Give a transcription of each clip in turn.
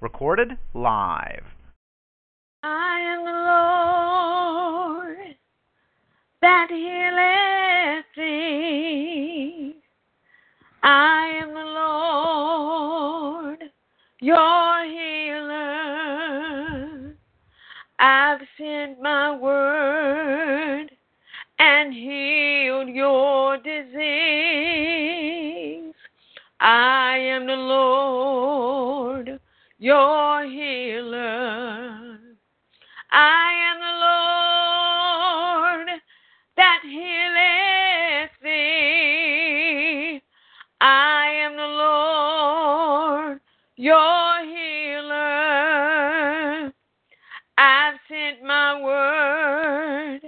Recorded live. I am the Lord that healeth thee. I am the Lord, your healer. I've sent my word and healed your disease. I am the Lord, your healer. I am the Lord that healeth thee. I am the Lord, your healer. I've sent my word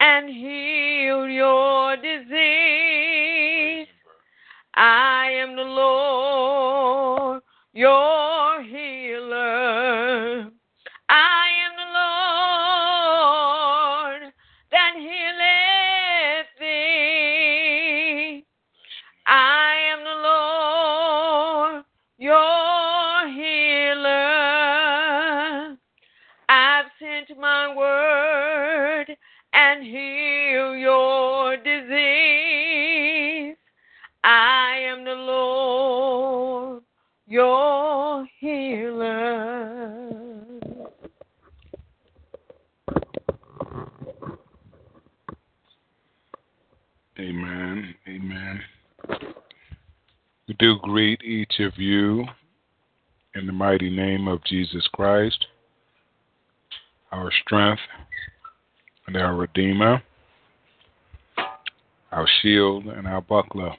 and healed your disease. I am the Lord, your healer. I am the Lord that healeth thee. I am the Lord, your healer. I've sent my word and heal your disease. I am the Lord, your healer. Amen. Amen. We do greet each of you in the mighty name of Jesus Christ, our strength and our Redeemer, our shield and our buckler,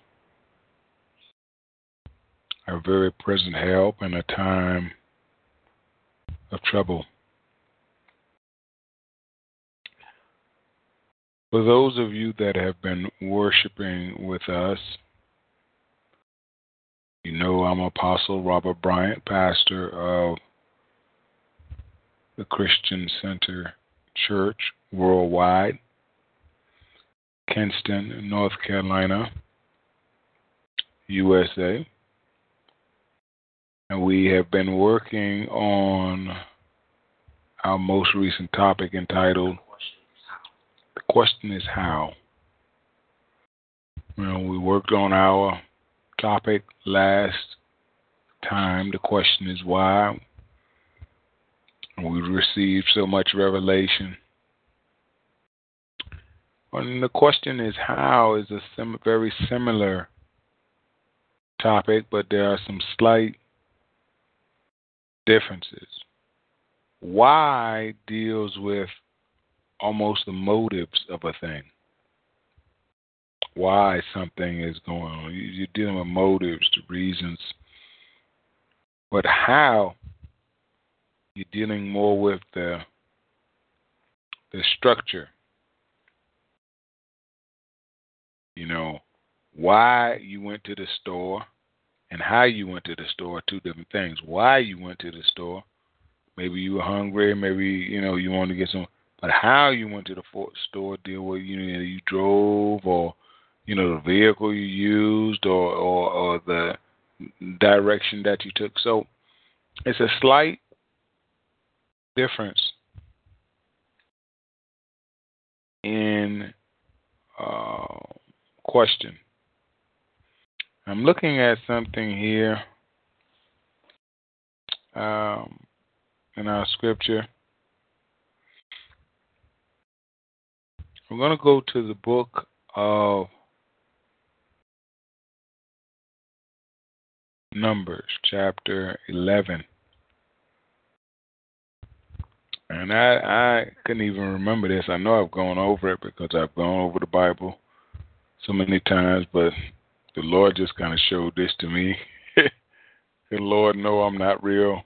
our very present help in a time of trouble. For those of you that have been worshiping with us, you know I'm Apostle Robert Bryant, pastor of the Christian Center Church Worldwide, Kinston, North Carolina, USA. And we have been working on our most recent topic entitled, The Question is How. Well, we worked on our topic last time, The Question is Why. And we received so much revelation. And The Question is How is a very similar topic, but there are some slight differences. Why deals with almost the motives of a thing. Why something is going on. You're dealing with motives, the reasons. But how, you're dealing more with the structure. You know, why you went to the store, and how you went to the store are two different things. Why you went to the store, maybe you were hungry, maybe, you know, you wanted to get some. But how you went to the store deal with, you know, you drove, or, you know, the vehicle you used, or the direction that you took. So it's a slight difference in question. I'm looking at something here in our scripture. We're going to go to the book of Numbers, chapter 11. And I couldn't even remember this. I know I've gone over it because I've gone over the Bible so many times, but The Lord just kind of showed this to me. The Lord know I'm not real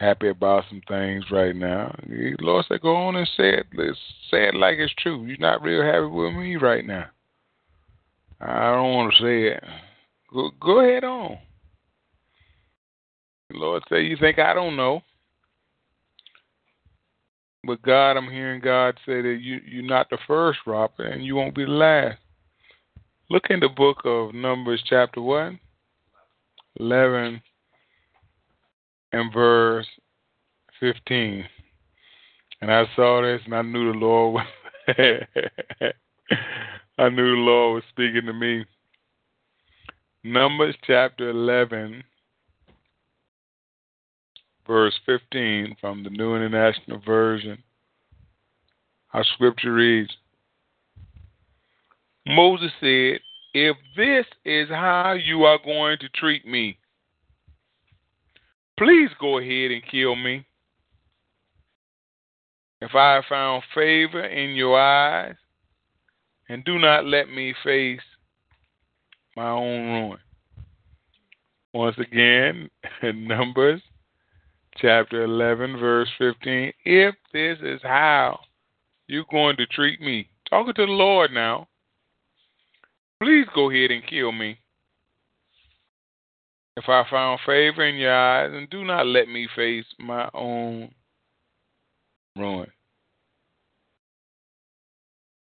happy about some things right now. The Lord said, go on and say it like it's true. You're not real happy with me right now. I don't want to say it. Go ahead on. The Lord said, you think I don't know? But God, I'm hearing God say that you're not the first, Robert, and you won't be the last. Look in the book of Numbers chapter 1, 11, and verse 15. And I saw this, and I knew the Lord was I knew the Lord was speaking to me. Numbers chapter 11, verse 15 from the New International Version. Our scripture reads, Moses said, if this is how you are going to treat me, please go ahead and kill me. If I have found favor in your eyes, and do not let me face my own ruin. Once again, Numbers chapter 11, verse 15. If this is how you're going to treat me, talking to the Lord now, please go ahead and kill me. If I found favor in your eyes, and do not let me face my own ruin.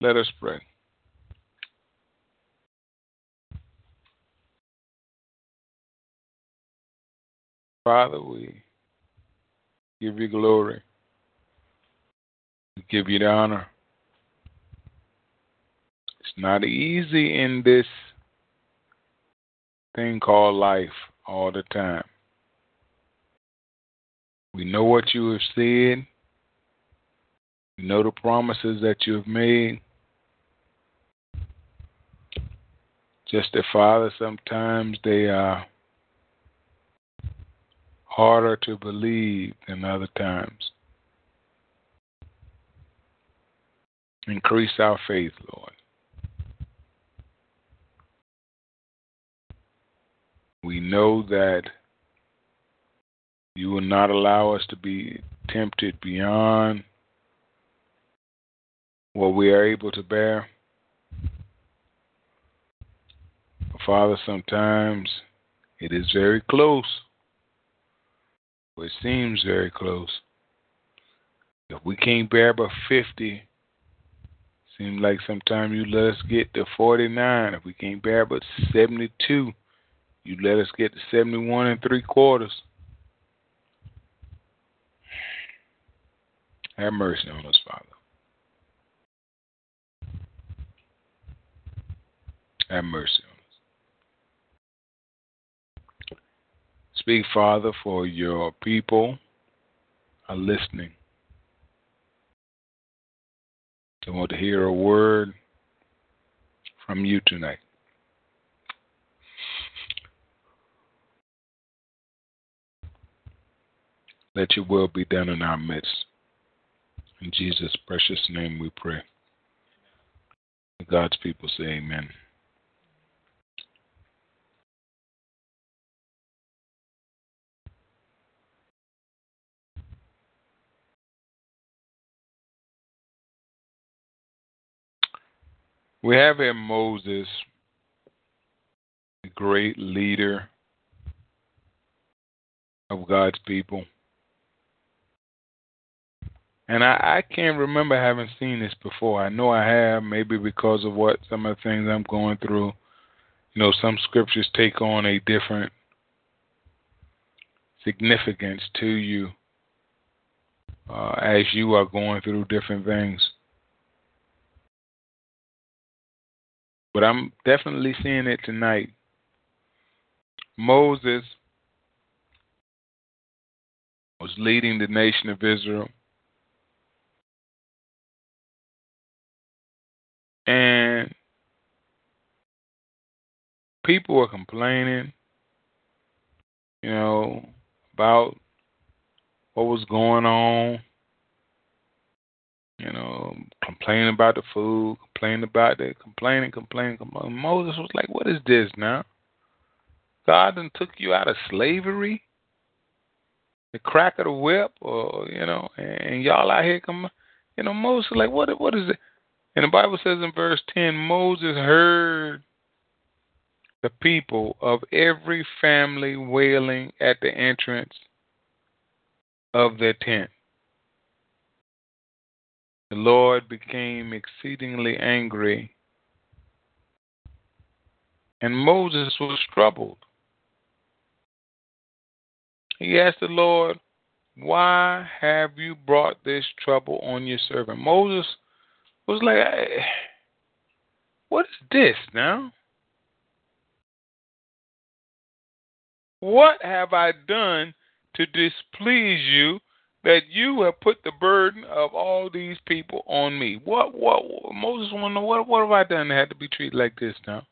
Let us pray. Father, we give you glory. We give you the honor. It's not easy in this thing called life all the time. We know what you have said. We know the promises that you have made. Just that, Father, sometimes they are harder to believe than other times. Increase our faith, Lord. We know that you will not allow us to be tempted beyond what we are able to bear. But Father, sometimes it is very close. It seems very close. If we can't bear but 50, seems like sometimes you let us get to 49. If we can't bear but 72, you let us get to 71 3/4. Have mercy on us, Father. Have mercy on us. Speak, Father, for your people are listening. They want to hear a word from you tonight. Let your will be done in our midst. In Jesus' precious name we pray. God's people say amen. We have in Moses, the great leader of God's people. And I can't remember having seen this before. I know I have, maybe because of what some of the things I'm going through. You know, some scriptures take on a different significance to you as you are going through different things. But I'm definitely seeing it tonight. Moses was leading the nation of Israel. And people were complaining, you know, about what was going on. You know, complaining about the food, complaining about it, complaining. Moses was like, what is this now? God done took you out of slavery, the crack of the whip, or, you know, and y'all out here come, you know, Moses was like, what is it? And the Bible says in verse 10, Moses heard the people of every family wailing at the entrance of their tent. The Lord became exceedingly angry, and Moses was troubled. He asked the Lord, why have you brought this trouble on your servant? Moses was like, hey, what is this now? What have I done to displease you that you have put the burden of all these people on me? What? Moses wanted to know, what have I done that had to be treated like this now?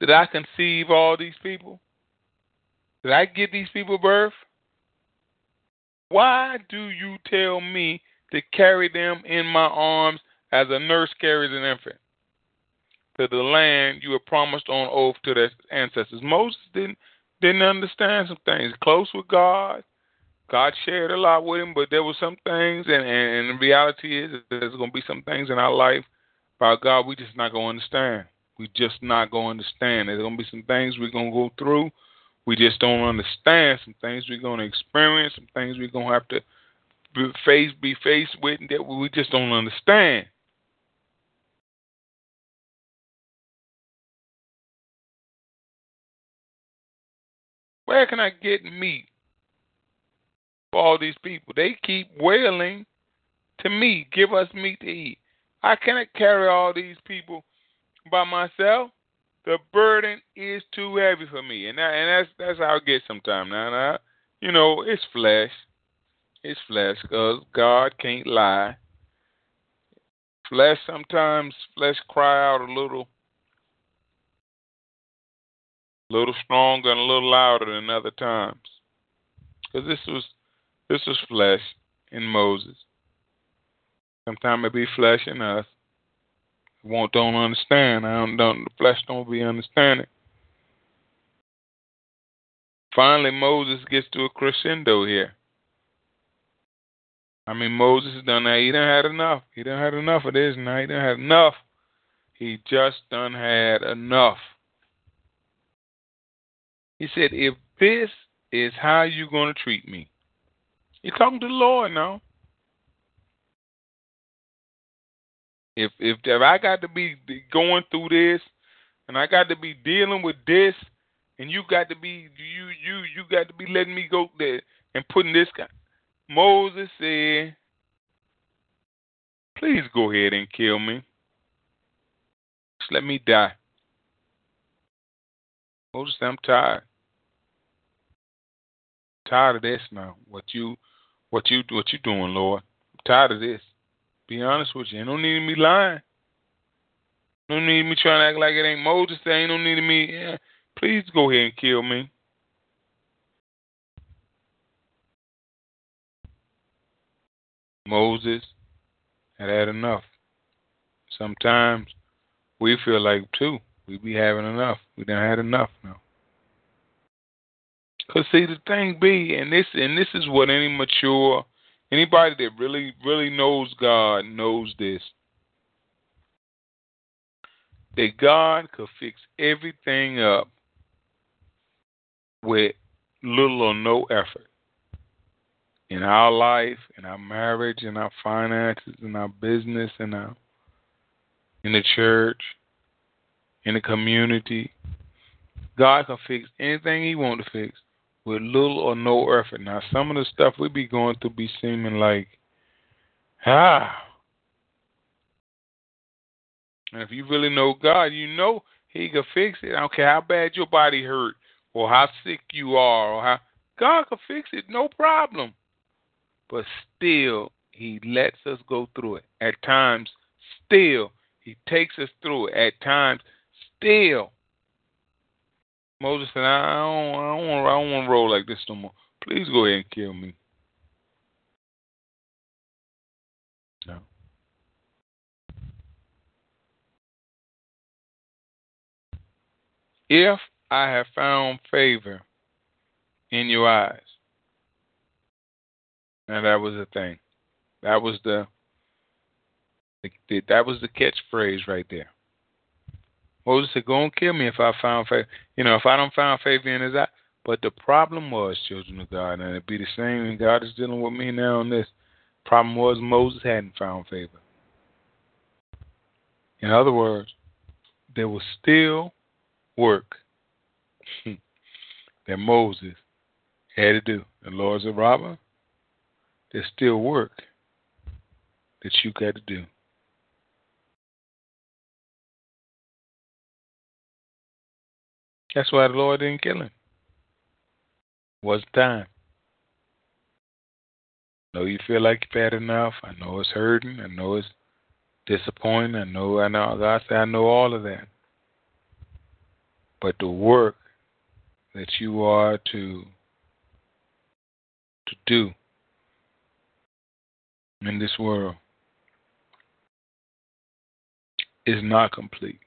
Did I conceive all these people? Did I give these people birth? Why do you tell me to carry them in my arms as a nurse carries an infant to the land you have promised on oath to their ancestors? Moses didn't understand some things. Close with God. God shared a lot with him, but there were some things, and the reality is there's going to be some things in our life by God we just not going to understand. We just not going to understand. There's going to be some things we're going to go through. We just don't understand. Some things we're going to experience. Some things we're going to have to be faced with that we just don't understand. Where can I get meat for all these people? They keep wailing to me, give us meat to eat. I cannot carry all these people by myself. The burden is too heavy for me. And that's how it gets sometimes. Now, you know, it's flesh. It's flesh because God can't lie. Flesh cry out a little stronger and a little louder than other times. Because this was flesh in Moses. Sometimes it be flesh in us. Don't understand. The flesh don't be understanding. Finally, Moses gets to a crescendo here. I mean, Moses has done that. He done had enough. He done had enough of this. Now he done had enough. He just done had enough. He said, if this is how you're going to treat me. You're talking to the Lord now. If I got to be going through this, and I got to be dealing with this, and you got to be you got to be letting me go there and putting this guy. Moses said, please go ahead and kill me. Just let me die. Moses said, I'm tired. I'm tired of this now. What you doing, Lord? I'm tired of this. Be honest with you. Ain't no need of me lying. No need of me trying to act like it ain't Moses. There ain't no need of me. Yeah. Please go ahead and kill me. Moses had enough. Sometimes we feel like, too, we be having enough. We done had enough now. Because, see, the thing be, and this is what any mature, anybody that really, really knows God knows this, that God could fix everything up with little or no effort. In our life, in our marriage, in our finances, in our business, in the church, in the community. God can fix anything he wants to fix with little or no effort. Now, some of the stuff we be going through be seeming like, ah. And if you really know God, you know he can fix it. I don't care how bad your body hurt or how sick you are. God can fix it, no problem. But still, he lets us go through it. At times, still, he takes us through it. At times, still. Moses said, I don't want to roll like this no more. Please go ahead and kill me. No. If I have found favor in your eyes. Now that was the thing. That was the catchphrase right there. Moses said, go and kill me if I found favor. You know, if I don't find favor in his eye. But the problem was, children of God, and it'd be the same, and God is dealing with me now on this. Problem was, Moses hadn't found favor. In other words, there was still work that Moses had to do. And Lord said, Robert, there's still work that you got to do. That's why the Lord didn't kill him. It wasn't time. I know you feel like you've had enough. I know it's hurting. I know it's disappointing. I know. God said, I know all of that. But the work that you are to do in this world is not complete.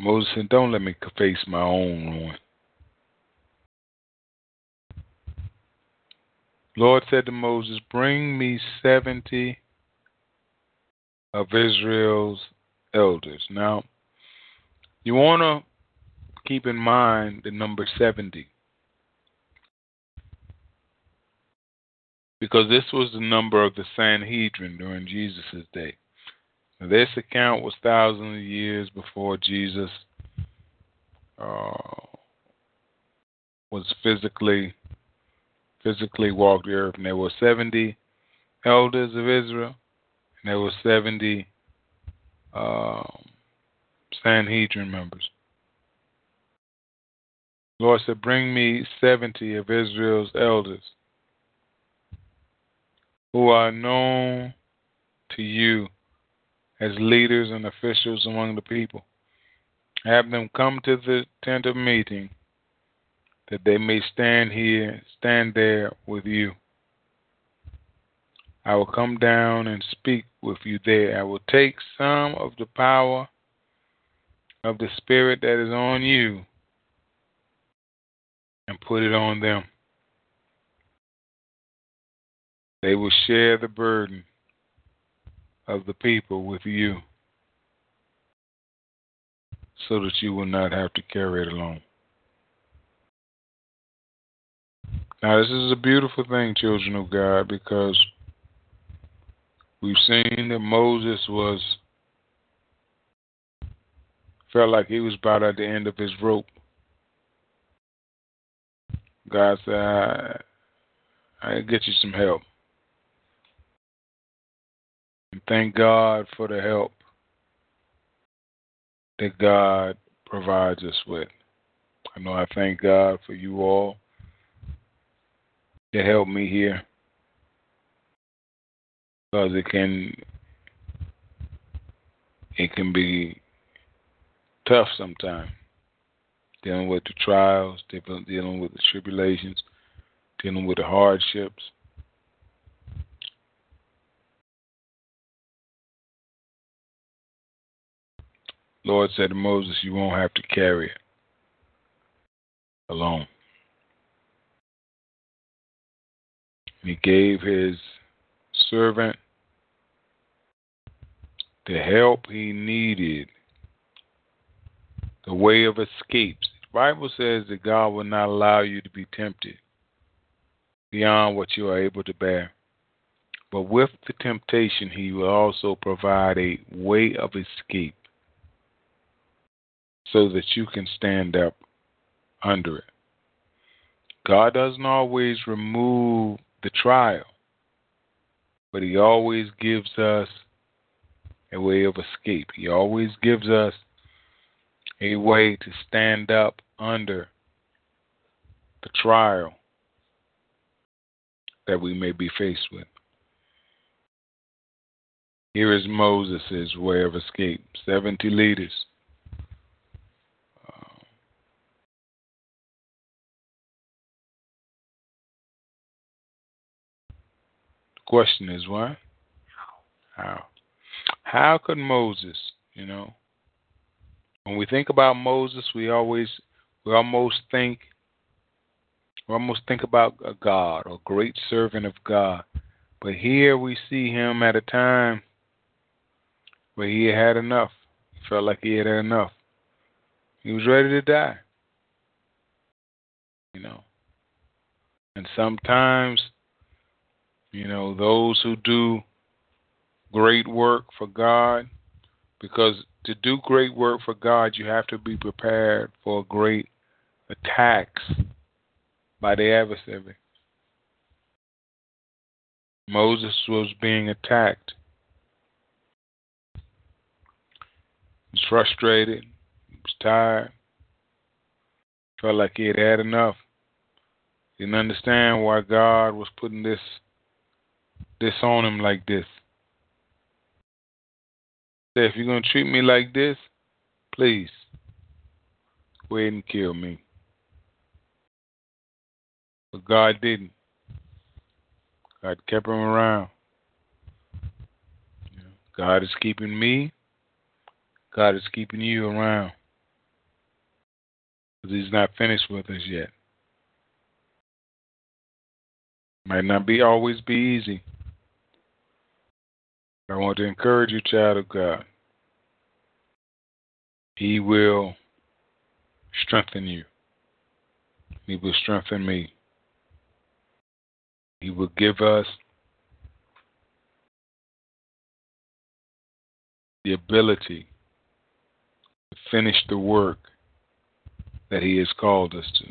Moses said, don't let me face my own ruin. Lord said to Moses, bring me 70 of Israel's elders. Now, you want to keep in mind the number 70. Because this was the number of the Sanhedrin during Jesus' day. This account was thousands of years before Jesus was physically walked the earth. And there were 70 elders of Israel, and there were 70 Sanhedrin members. The Lord said, bring me 70 of Israel's elders who are known to you as leaders and officials among the people. Have them come to the tent of meeting, that they may stand there with you. I will come down and speak with you there. I will take some of the power of the Spirit that is on you and put it on them. They will share the burden of the people with you, so that you will not have to carry it alone. Now, this is a beautiful thing, children of God, because we've seen that Moses felt like he was about at the end of his rope. God said, I'll get you some help. And thank God for the help that God provides us with. I know I thank God for you all that helped me here, because it can be tough sometimes, dealing with the trials, dealing with the tribulations, dealing with the hardships. Lord said to Moses, you won't have to carry it alone. He gave his servant the help he needed, the way of escapes. The Bible says that God will not allow you to be tempted beyond what you are able to bear. But with the temptation, he will also provide a way of escape, so that you can stand up under it. God doesn't always remove the trial, but he always gives us a way of escape. He always gives us a way to stand up under the trial that we may be faced with. Here is Moses' way of escape. 70 leaders. The question is why? How? How could Moses, you know? When we think about Moses, we almost think about a God or great servant of God. But here we see him at a time where he had enough. He felt like he had enough. He was ready to die. You know. And sometimes, you know, those who do great work for God, because to do great work for God, you have to be prepared for great attacks by the adversary. Moses was being attacked. He was frustrated. He was tired. Felt like he had enough. Didn't understand why God was putting this on him like this. Said, if you're going to treat me like this, please go ahead and kill me. But God didn't. God kept him around. God is keeping me. God is keeping you around. Because he's not finished with us yet. Might not be always be easy. I want to encourage you, child of God. He will strengthen you. He will strengthen me. He will give us the ability to finish the work that he has called us to.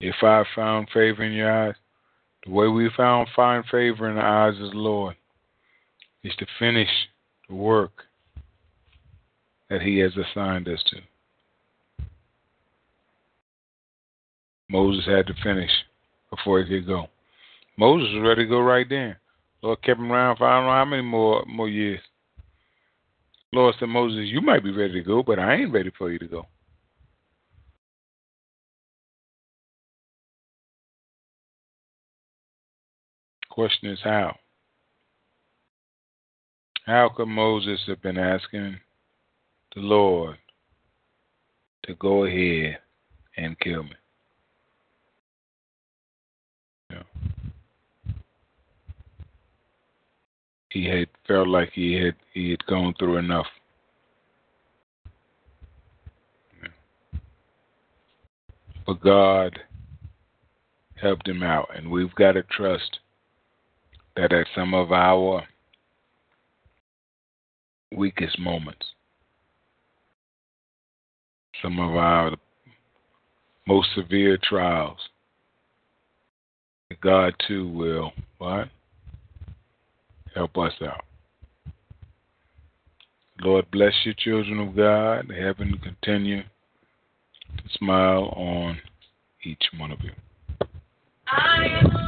If I found favor in your eyes, the way we find favor in the eyes of the Lord is to finish the work that he has assigned us to. Moses had to finish before he could go. Moses was ready to go right then. Lord kept him around for I don't know how many more years. Lord said, Moses, you might be ready to go, but I ain't ready for you to go. Question is how? How could Moses have been asking the Lord to go ahead and kill me? No. He had felt like he had gone through enough. No. But God helped him out, and we've got to trust that at some of our weakest moments, some of our most severe trials, God too will what? Help us out. Lord, bless you, children of God. Heaven continue to smile on each one of you. I am.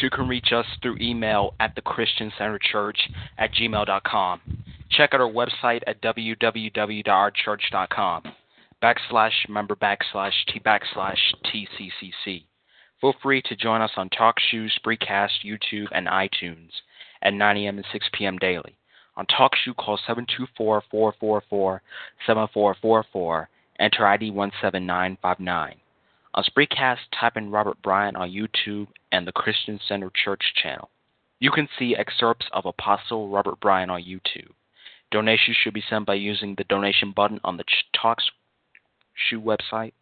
You can reach us through email at thechristiancenterchurch@gmail.com. Check out our website at www.ourchurch.com. /member/T/TCCC. Feel free to join us on TalkShoe, Spreecast, YouTube, and iTunes at 9 a.m. and 6 p.m. daily. On TalkShoe, call 724-444-7444, enter ID 17959. On Spreecast, type in Robert Bryant on YouTube and the Christian Center Church channel. You can see excerpts of Apostle Robert Bryant on YouTube. Donations should be sent by using the donation button on the TalkShoe website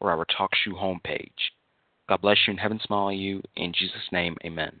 or our TalkShoe homepage. God bless you and heaven smile on you. In Jesus' name, amen.